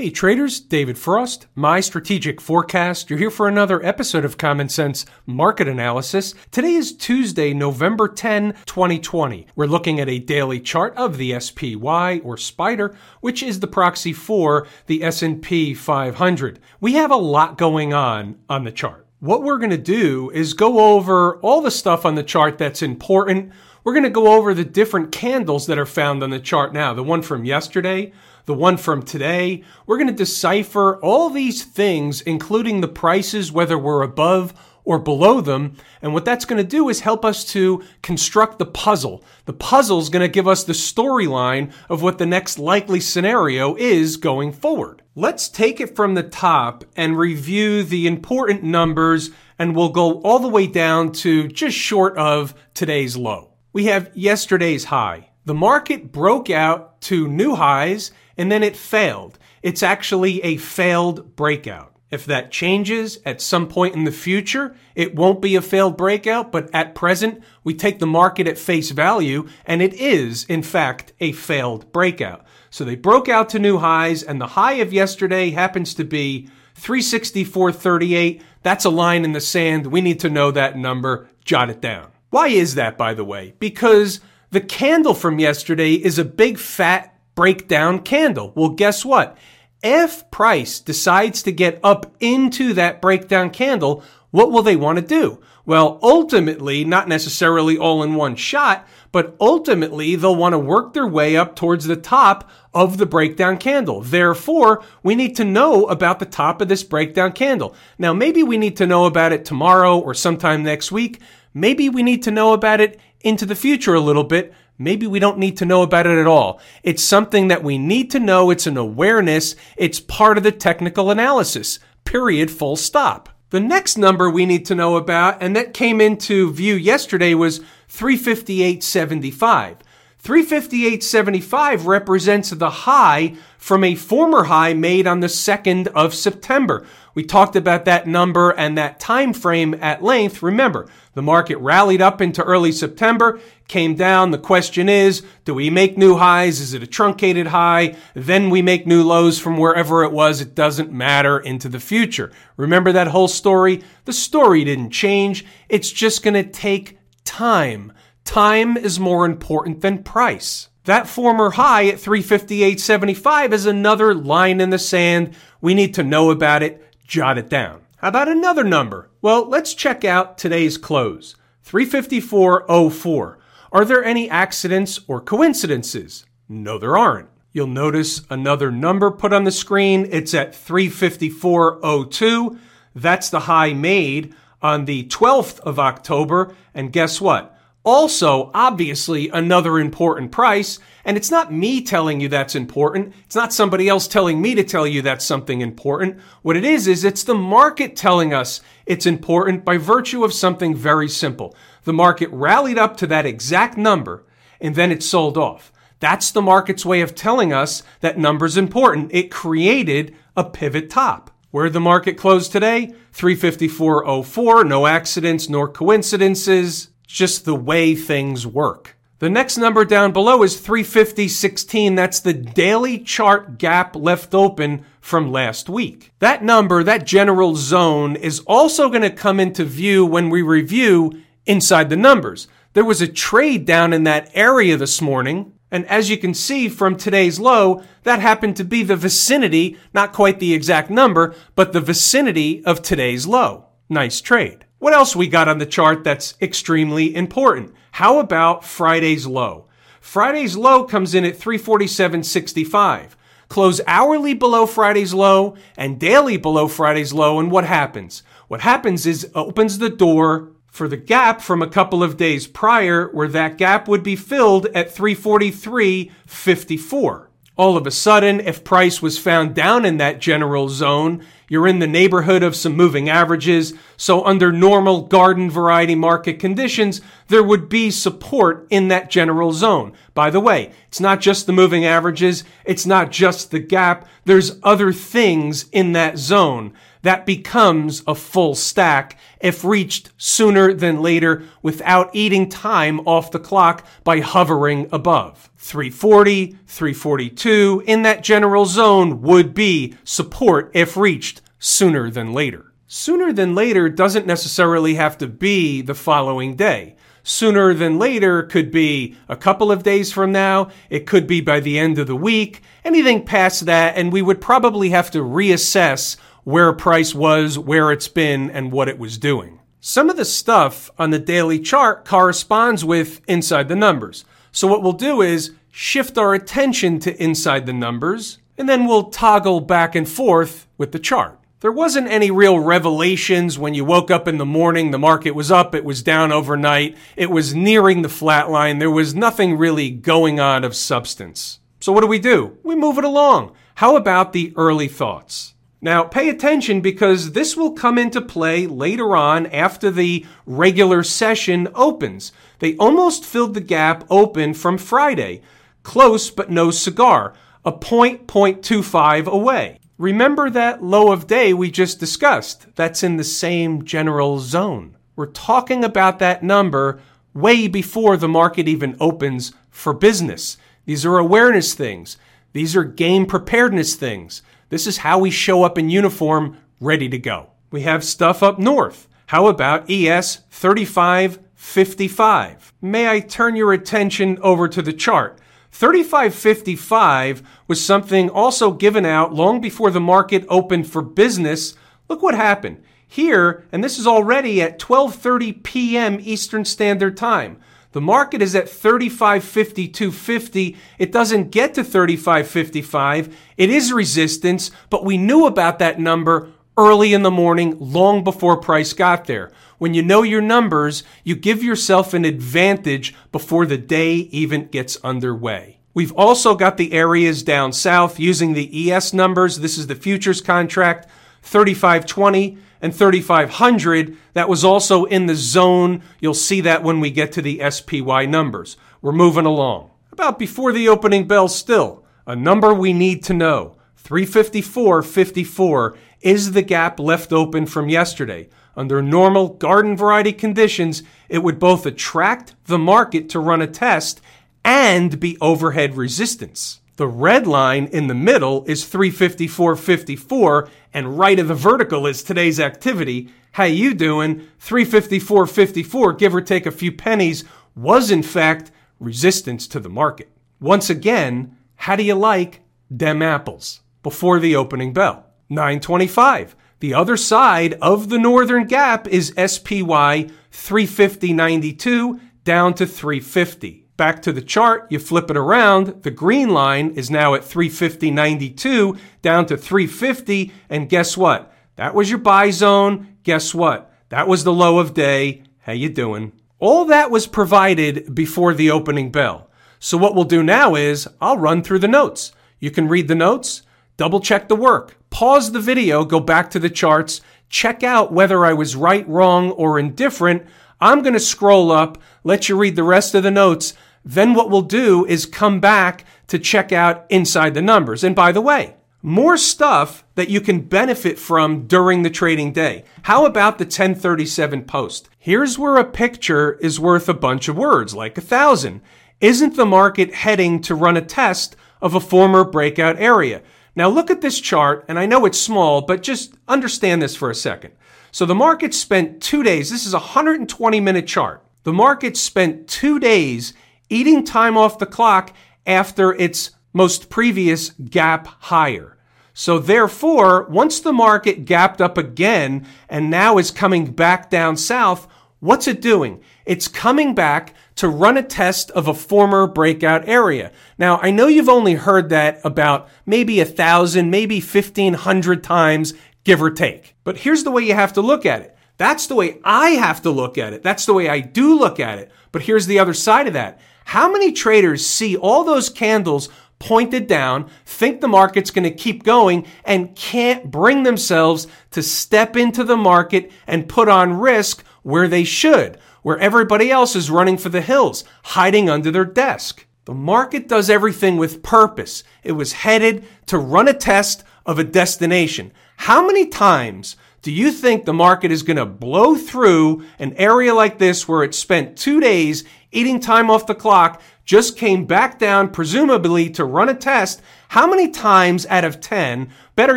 Hey traders, David Frost, My Strategic Forecast. You're here for another episode of Common Sense Market Analysis. Today is Tuesday, November 10, 2020. We're looking at a daily chart of the SPY or Spider, which is the proxy for the S&P 500. We have a lot going on the chart. What we're going to do is go over all the stuff on the chart that's important. We're going to go over the different candles that are found on the chart now, the one from yesterday, the one from today. We're going to decipher all these things, including the prices, whether we're above or below them. And what that's going to do is help us to construct the puzzle. The puzzle's going to give us the storyline of what the next likely scenario is going forward. Let's take it from the top and review the important numbers, and we'll go all the way down to just short of today's low. We have yesterday's high. The market broke out to new highs and then it failed. It's actually a failed breakout. If that changes at some point in the future, it won't be a failed breakout, but at present, we take the market at face value and it is, in fact, a failed breakout. So they broke out to new highs and the high of yesterday happens to be 364.38. That's a line in the sand. We need to know that number. Jot it down. Why is that, by the way? Because the candle from yesterday is a big fat breakdown candle. Well, guess what? If price decides to get up into that breakdown candle, what will they want to do? Well, ultimately, not necessarily all in one shot, but ultimately they'll want to work their way up towards the top of the breakdown candle. Therefore, we need to know about the top of this breakdown candle. Now, maybe we need to know about it tomorrow or sometime next week. Maybe we need to know about it into the future a little bit. Maybe we don't need to know about it at all. It's something that we need to know. It's an awareness. It's part of the technical analysis, period, full stop. The next number we need to know about, and that came into view yesterday, was 358.75. 358.75 represents the high from a former high made on the 2nd of September. We talked about that number and that time frame at length. Remember, the market rallied up into early September, came down. The question is, do we make new highs? Is it a truncated high? Then we make new lows from wherever it was. It doesn't matter into the future. Remember that whole story? The story didn't change. It's just going to take time. Time is more important than price. That former high at 358.75 is another line in the sand. We need to know about it. Jot it down. How about another number? Well, let's check out today's close, 354.04. Are there any accidents or coincidences? No, there aren't. You'll notice another number put on the screen. It's at 354.02. That's the high made on the 12th of October. And guess what? Also, obviously, another important price, and it's not me telling you that's important. It's not somebody else telling me to tell you that's something important. What it is it's the market telling us it's important by virtue of something very simple. The market rallied up to that exact number, and then it sold off. That's the market's way of telling us that number's important. It created a pivot top. Where'd the market close today? 354.04, no accidents nor coincidences. Just the way things work. The next number down below is 350.16. That's the daily chart gap left open from last week. That number, that general zone, is also going to come into view when we review inside the numbers. There was a trade down in that area this morning. And as you can see from today's low, that happened to be the vicinity, not quite the exact number, but the vicinity of today's low. Nice trade. What else we got on the chart that's extremely important? How about Friday's low? Friday's low comes in at 347.65. Close hourly below Friday's low and daily below Friday's low, and what happens? What happens is it opens the door for the gap from a couple of days prior, where that gap would be filled at 343.54. All of a sudden, if price was found down in that general zone, you're in the neighborhood of some moving averages. So under normal garden variety market conditions, there would be support in that general zone. By the way, it's not just the moving averages. It's not just the gap. There's other things in that zone. That becomes a full stack if reached sooner than later without eating time off the clock by hovering above. 340, 342 in that general zone would be support if reached sooner than later. Sooner than later doesn't necessarily have to be the following day. Sooner than later could be a couple of days from now. It could be by the end of the week. Anything past that, and we would probably have to reassess where price was, where it's been, and what it was doing. Some of the stuff on the daily chart corresponds with inside the numbers. So what we'll do is shift our attention to inside the numbers, and then we'll toggle back and forth with the chart. There wasn't any real revelations when you woke up in the morning. The market was up, it was down overnight, it was nearing the flat line. There was nothing really going on of substance. So what do? We move it along. How about the early thoughts? Now, pay attention because this will come into play later on after the regular session opens. They almost filled the gap open from Friday. Close but no cigar. A point, 0.25 away. Remember that low of day we just discussed? That's in the same general zone. We're talking about that number way before the market even opens for business. These are awareness things. These are game preparedness things. This is how we show up in uniform, ready to go. We have stuff up north. How about ES 3555? May I turn your attention over to the chart? 3555 was something also given out long before the market opened for business. Look what happened here, and this is already at 12:30 p.m. Eastern Standard Time. The market is at 35.52.50. It doesn't get to 35.55. It is resistance, but we knew about that number early in the morning, long before price got there. When you know your numbers, you give yourself an advantage before the day even gets underway. We've also got the areas down south using the ES numbers. This is the futures contract, 35.20. And 3,500, that was also in the zone. You'll see that when we get to the SPY numbers. We're moving along. About before the opening bell still, a number we need to know. 354.54 is the gap left open from yesterday. Under normal garden variety conditions, it would both attract the market to run a test and be overhead resistance. The red line in the middle is 354.54, and right of the vertical is today's activity. How you doing? 354.54, give or take a few pennies, was in fact resistance to the market. Once again, how do you like dem apples? Before the opening bell, 9:25. The other side of the northern gap is SPY 350.92 down to 350. Back to the chart, you flip it around, the green line is now at 350.92 down to 350, and guess what? That was your buy zone. Guess what? That was the low of day. How you doing? All that was provided before the opening bell. So what we'll do now is I'll run through the notes. You can read the notes, double check the work, pause the video, go back to the charts, check out whether I was right, wrong, or indifferent. I'm going to scroll up, let you read the rest of the notes. Then what we'll do is come back to check out inside the numbers. And by the way, more stuff that you can benefit from during the trading day. How about the 1037 post? Here's where a picture is worth a bunch of words, like 1,000. Isn't the market heading to run a test of a former breakout area? Now look at this chart, and I know it's small, but just understand this for a second. So the market spent 2 days. This is a 120-minute chart. The market spent 2 days eating time off the clock after its most previous gap higher. So therefore, once the market gapped up again and now is coming back down south, what's it doing? It's coming back to run a test of a former breakout area. Now, I know you've only heard that about maybe 1,000, maybe 1,500 times, give or take. But here's the way you have to look at it. That's the way I have to look at it. That's the way I do look at it. But here's the other side of that. How many traders see all those candles pointed down, think the market's going to keep going, and can't bring themselves to step into the market and put on risk where they should, where everybody else is running for the hills, hiding under their desk. The market does everything with purpose. It was headed to run a test of a destination. How many times do you think the market is going to blow through an area like this where it spent 2 days eating time off the clock, just came back down, presumably to run a test? How many times out of 10, better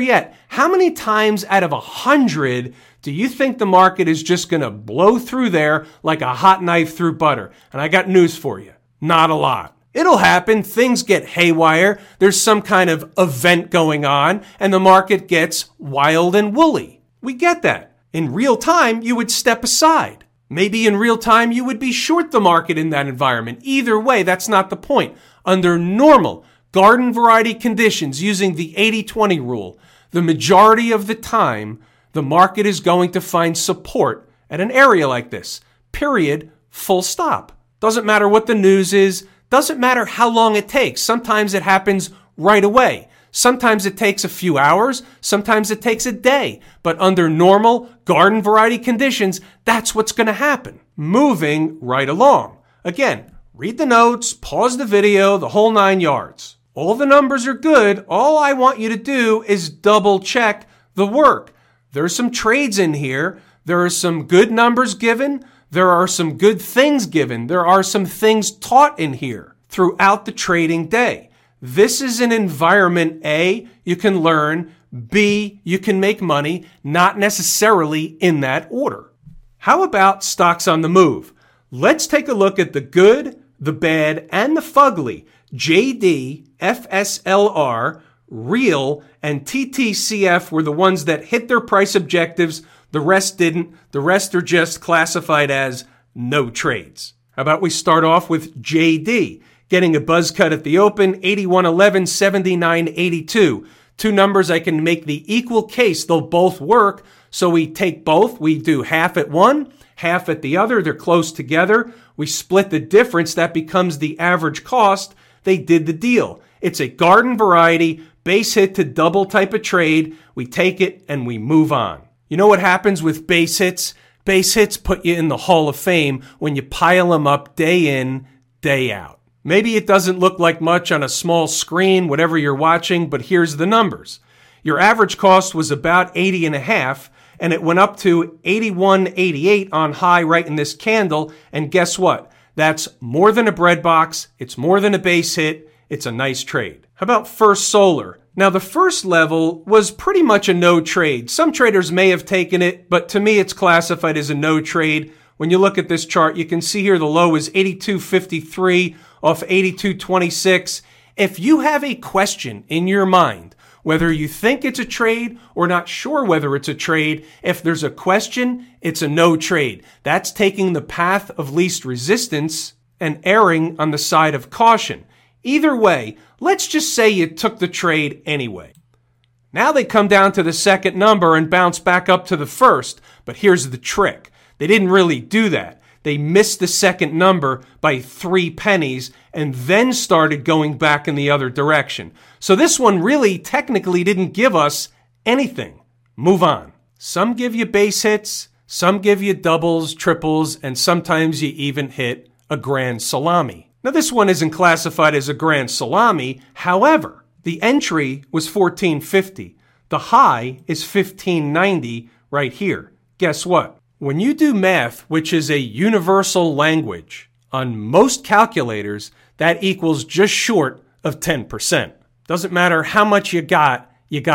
yet, how many times out of 100 do you think the market is just going to blow through there like a hot knife through butter? And I got news for you. Not a lot. It'll happen. Things get haywire. There's some kind of event going on, and the market gets wild and woolly. We get that. In real time, you would step aside. Maybe in real time, you would be short the market in that environment. Either way, that's not the point. Under normal garden variety conditions, using the 80-20 rule, the majority of the time, the market is going to find support at an area like this. Period. Full stop. Doesn't matter what the news is. Doesn't matter how long it takes. Sometimes it happens right away. Sometimes it takes a few hours, sometimes it takes a day, but under normal garden variety conditions, that's what's going to happen. Moving right along. Again, read the notes, pause the video, the whole 9 yards. All the numbers are good. All I want you to do is double check the work. There's some trades in here. There are some good numbers given. There are some good things given. There are some things taught in here throughout the trading day. This is an environment, A, you can learn, B, you can make money, not necessarily in that order. How about stocks on the move? Let's take a look at the good, the bad, and the fugly. JD, FSLR, Real, and TTCF were the ones that hit their price objectives. The rest didn't. The rest are just classified as no trades. How about we start off with JD? Getting a buzz cut at the open, 81.11, 79.82. Two numbers I can make the equal case. They'll both work. So we take both. We do half at one, half at the other. They're close together. We split the difference. That becomes the average cost. They did the deal. It's a garden variety, base hit to double type of trade. We take it and we move on. You know what happens with base hits? Base hits put you in the Hall of Fame when you pile them up day in, day out. Maybe it doesn't look like much on a small screen, whatever you're watching, but here's the numbers. Your average cost was about 80.5, and it went up to 81.88 on high right in this candle. And guess what? That's more than a bread box. It's more than a base hit. It's a nice trade. How about First Solar? Now, the first level was pretty much a no trade. Some traders may have taken it, but to me, it's classified as a no trade. When you look at this chart, you can see here the low is 82.53 off 82.26. If you have a question in your mind, whether you think it's a trade or not sure whether it's a trade, if there's a question, it's a no trade. That's taking the path of least resistance and erring on the side of caution. Either way, let's just say you took the trade anyway. Now they come down to the second number and bounce back up to the first, but here's the trick. They didn't really do that. They missed the second number by 3 pennies and then started going back in the other direction. So this one really technically didn't give us anything. Move on. Some give you base hits, some give you doubles, triples, and sometimes you even hit a grand salami. Now this one isn't classified as a grand salami. However, the entry was $14.50. The high is $15.90 right here. Guess what? When you do math, which is a universal language, on most calculators, that equals just short of 10%. Doesn't matter how much you got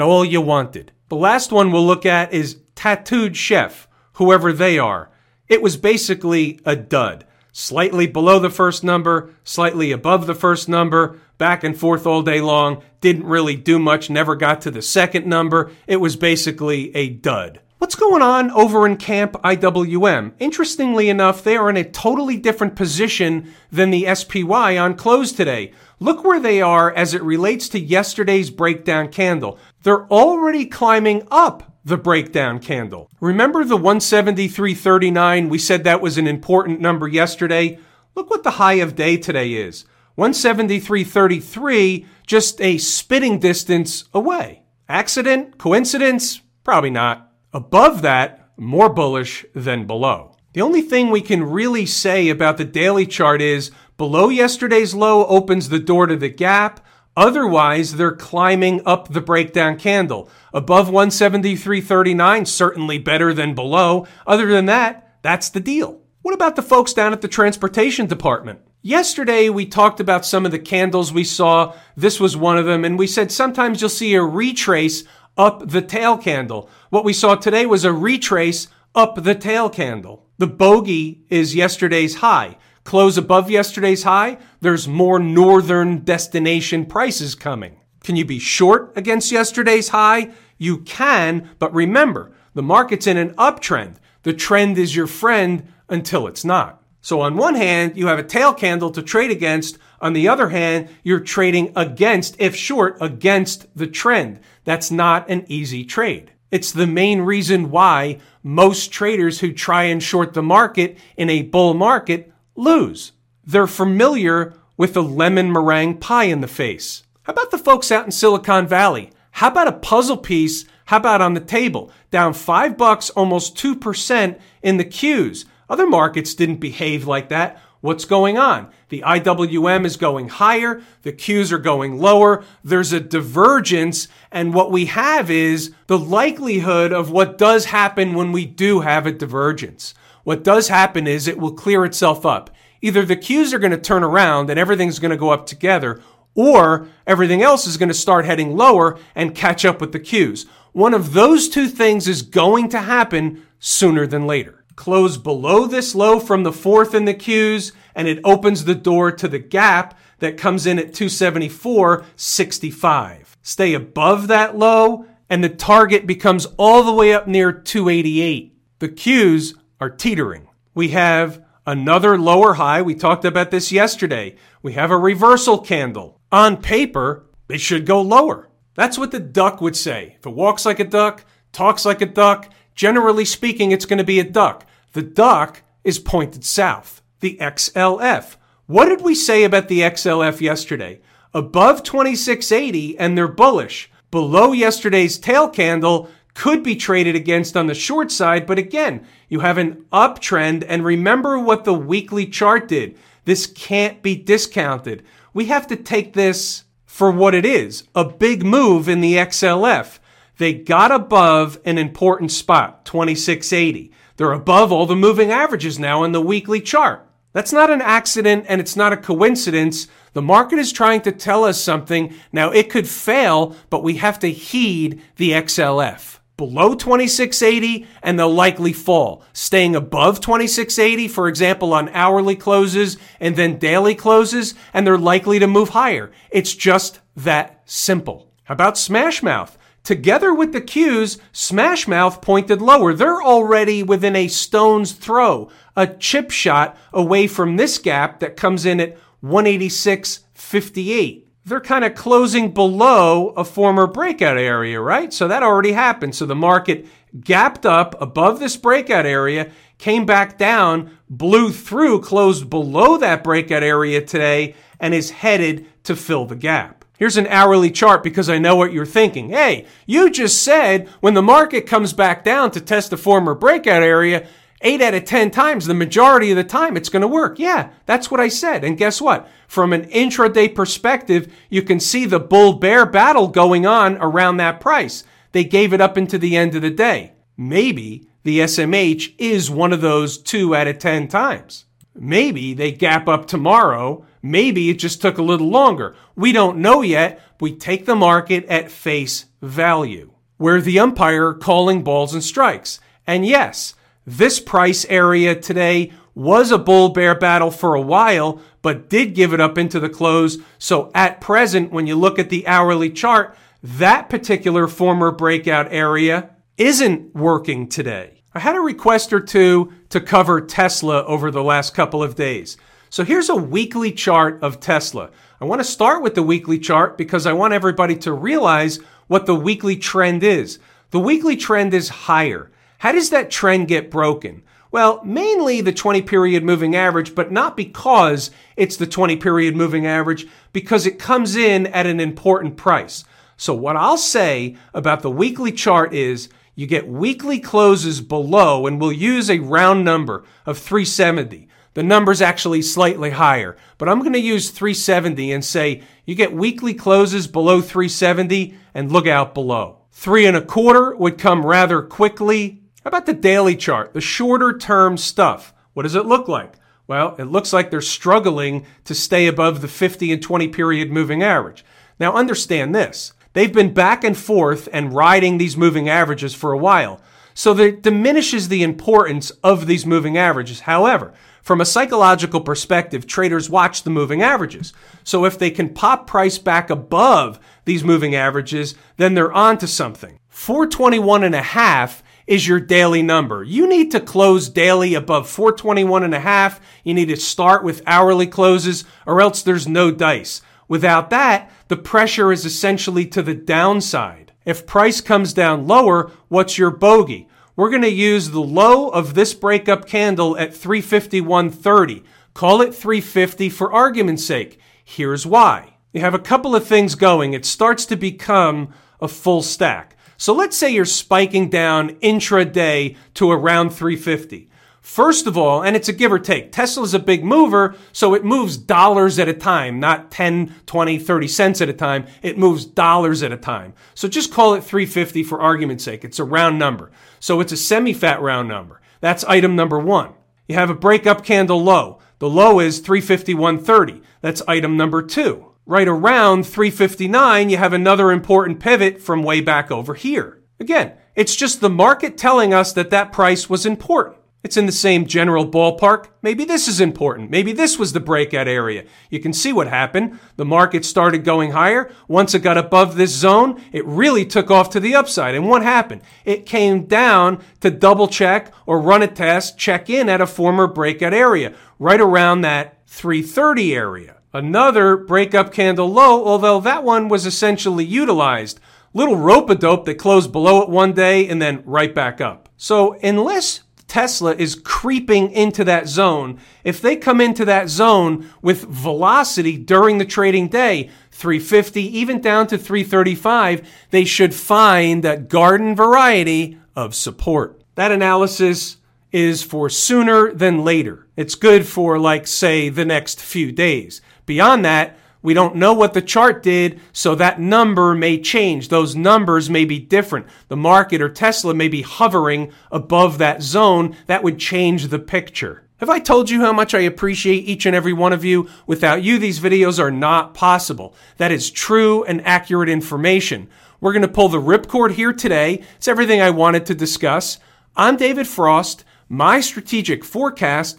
all you wanted. The last one we'll look at is Tattooed Chef, whoever they are. It was basically a dud. Slightly below the first number, slightly above the first number, back and forth all day long, didn't really do much, never got to the second number. It was basically a dud. What's going on over in camp IWM? Interestingly enough, they are in a totally different position than the SPY on close today. Look where they are as it relates to yesterday's breakdown candle. They're already climbing up the breakdown candle. Remember the 173.39? We said that was an important number yesterday. Look what the high of day today is. 173.33, just a spitting distance away. Accident? Coincidence? Probably not. Above that, more bullish than below. The only thing we can really say about the daily chart is below yesterday's low opens the door to the gap. Otherwise, they're climbing up the breakdown candle. Above 173.39, certainly better than below. Other than that, that's the deal. What about the folks down at the transportation department? Yesterday, we talked about some of the candles we saw. This was one of them, and we said sometimes you'll see a retrace up the tail candle. What we saw today was a retrace up the tail candle. The bogey is yesterday's high. Close above yesterday's high, there's more northern destination prices coming. Can you be short against yesterday's high? You can, but remember, the market's in an uptrend. The trend is your friend until it's not. So on one hand, you have a tail candle to trade against. On the other hand, you're trading against, if short, against the trend. That's not an easy trade. It's the main reason why most traders who try and short the market in a bull market lose. They're familiar with the lemon meringue pie in the face. How about the folks out in Silicon Valley? How about a puzzle piece? How about on the table? Down $5, almost 2% in the Qs. Other markets didn't behave like that. What's going on? The IWM is going higher. The Qs are going lower. There's a divergence. And what we have is the likelihood of what does happen when we do have a divergence. What does happen is it will clear itself up. Either the Qs are going to turn around and everything's going to go up together, or everything else is going to start heading lower and catch up with the Qs. One of those two things is going to happen sooner than later. Close below this low from the fourth in the Qs, and it opens the door to the gap that comes in at 274.65. Stay above that low, and the target becomes all the way up near 288. The Qs are teetering. We have another lower high. We talked about this yesterday. We have a reversal candle. On paper, it should go lower. That's what the duck would say. If it walks like a duck, talks like a duck, generally speaking, it's going to be a duck. The duck is pointed south. The XLF. What did we say about the XLF yesterday? Above 2680 and they're bullish. Below yesterday's tail candle, could be traded against on the short side, but again, you have an uptrend, and remember what the weekly chart did. This can't be discounted. We have to take this for what it is, a big move in the XLF. They got above an important spot, 2680. They're above all the moving averages now in the weekly chart. That's not an accident, and it's not a coincidence. The market is trying to tell us something. Now, it could fail, but we have to heed the XLF. Below 2680, and they'll likely fall. Staying above 2680, for example, on hourly closes and then daily closes, and they're likely to move higher. It's just that simple. How about Smash Mouth? Together with the Qs, Smash Mouth pointed lower. They're already within a stone's throw, a chip shot away from this gap that comes in at 186.58. They're kind of closing below a former breakout area, right? So that already happened. So the market gapped up above this breakout area, came back down, blew through, closed below that breakout area today, and is headed to fill the gap. Here's an hourly chart because I know what you're thinking. Hey, you just said when the market comes back down to test the former breakout area, 8 out of 10 times, the majority of the time, it's going to work. Yeah, that's what I said. And guess what? From an intraday perspective, you can see the bull-bear battle going on around that price. They gave it up into the end of the day. Maybe the SMH is one of those 2 out of 10 times. Maybe they gap up tomorrow. Maybe it just took a little longer. We don't know yet. We take the market at face value. We're the umpire calling balls and strikes. And yes, this price area today was a bull-bear battle for a while, but did give it up into the close. So at present, when you look at the hourly chart, that particular former breakout area isn't working today. I had a request or two to cover Tesla over the last couple of days. So here's a weekly chart of Tesla. I want to start with the weekly chart because I want everybody to realize what the weekly trend is. The weekly trend is higher. How does that trend get broken? Well, mainly the 20-period moving average, but not because it's the 20-period moving average, because it comes in at an important price. So what I'll say about the weekly chart is you get weekly closes below, and we'll use a round number of 370. The number's actually slightly higher, but I'm going to use 370 and say you get weekly closes below 370 and look out below. 3.25 would come rather quickly. How about the daily chart, the shorter term stuff? What does it look like? Well, it looks like they're struggling to stay above the 50 and 20 period moving average. Now understand this. They've been back and forth and riding these moving averages for a while. So that diminishes the importance of these moving averages. However, from a psychological perspective, traders watch the moving averages. So if they can pop price back above these moving averages, then they're onto something. 421.5 is your daily number. You need to close daily above 421.5. You need to start with hourly closes or else there's no dice. Without that, the pressure is essentially to the downside. If price comes down lower, what's your bogey? We're going to use the low of this breakup candle at 351.30. Call it 350 for argument's sake. Here's why. You have a couple of things going. It starts to become a full stack. So let's say you're spiking down intraday to around 350. First of all, and it's a give or take, Tesla's a big mover, so it moves dollars at a time, not 10, 20, 30 cents at a time. It moves dollars at a time. So just call it 350 for argument's sake. It's a round number. So it's a semi-fat round number. That's item number one. You have a breakup candle low. The low is 351.30. That's item number two. Right around 359, you have another important pivot from way back over here. Again, it's just the market telling us that that price was important. It's in the same general ballpark. Maybe this is important. Maybe this was the breakout area. You can see what happened. The market started going higher. Once it got above this zone, it really took off to the upside. And what happened? It came down to double check or run a test, check in at a former breakout area, right around that 330 area. Another breakup candle low, although that one was essentially utilized. Little rope-a-dope that closed below it one day and then right back up. So unless Tesla is creeping into that zone. If they come into that zone with velocity during the trading day, 350, even down to 335, they should find that garden variety of support. That analysis is for sooner than later. It's good for, like, say, the next few days. Beyond that, we don't know what the chart did, so that number may change. Those numbers may be different. The market or Tesla may be hovering above that zone. That would change the picture. Have I told you how much I appreciate each and every one of you? Without you, these videos are not possible. That is true and accurate information. We're going to pull the ripcord here today. It's everything I wanted to discuss. I'm David Frost, My Strategic Forecast.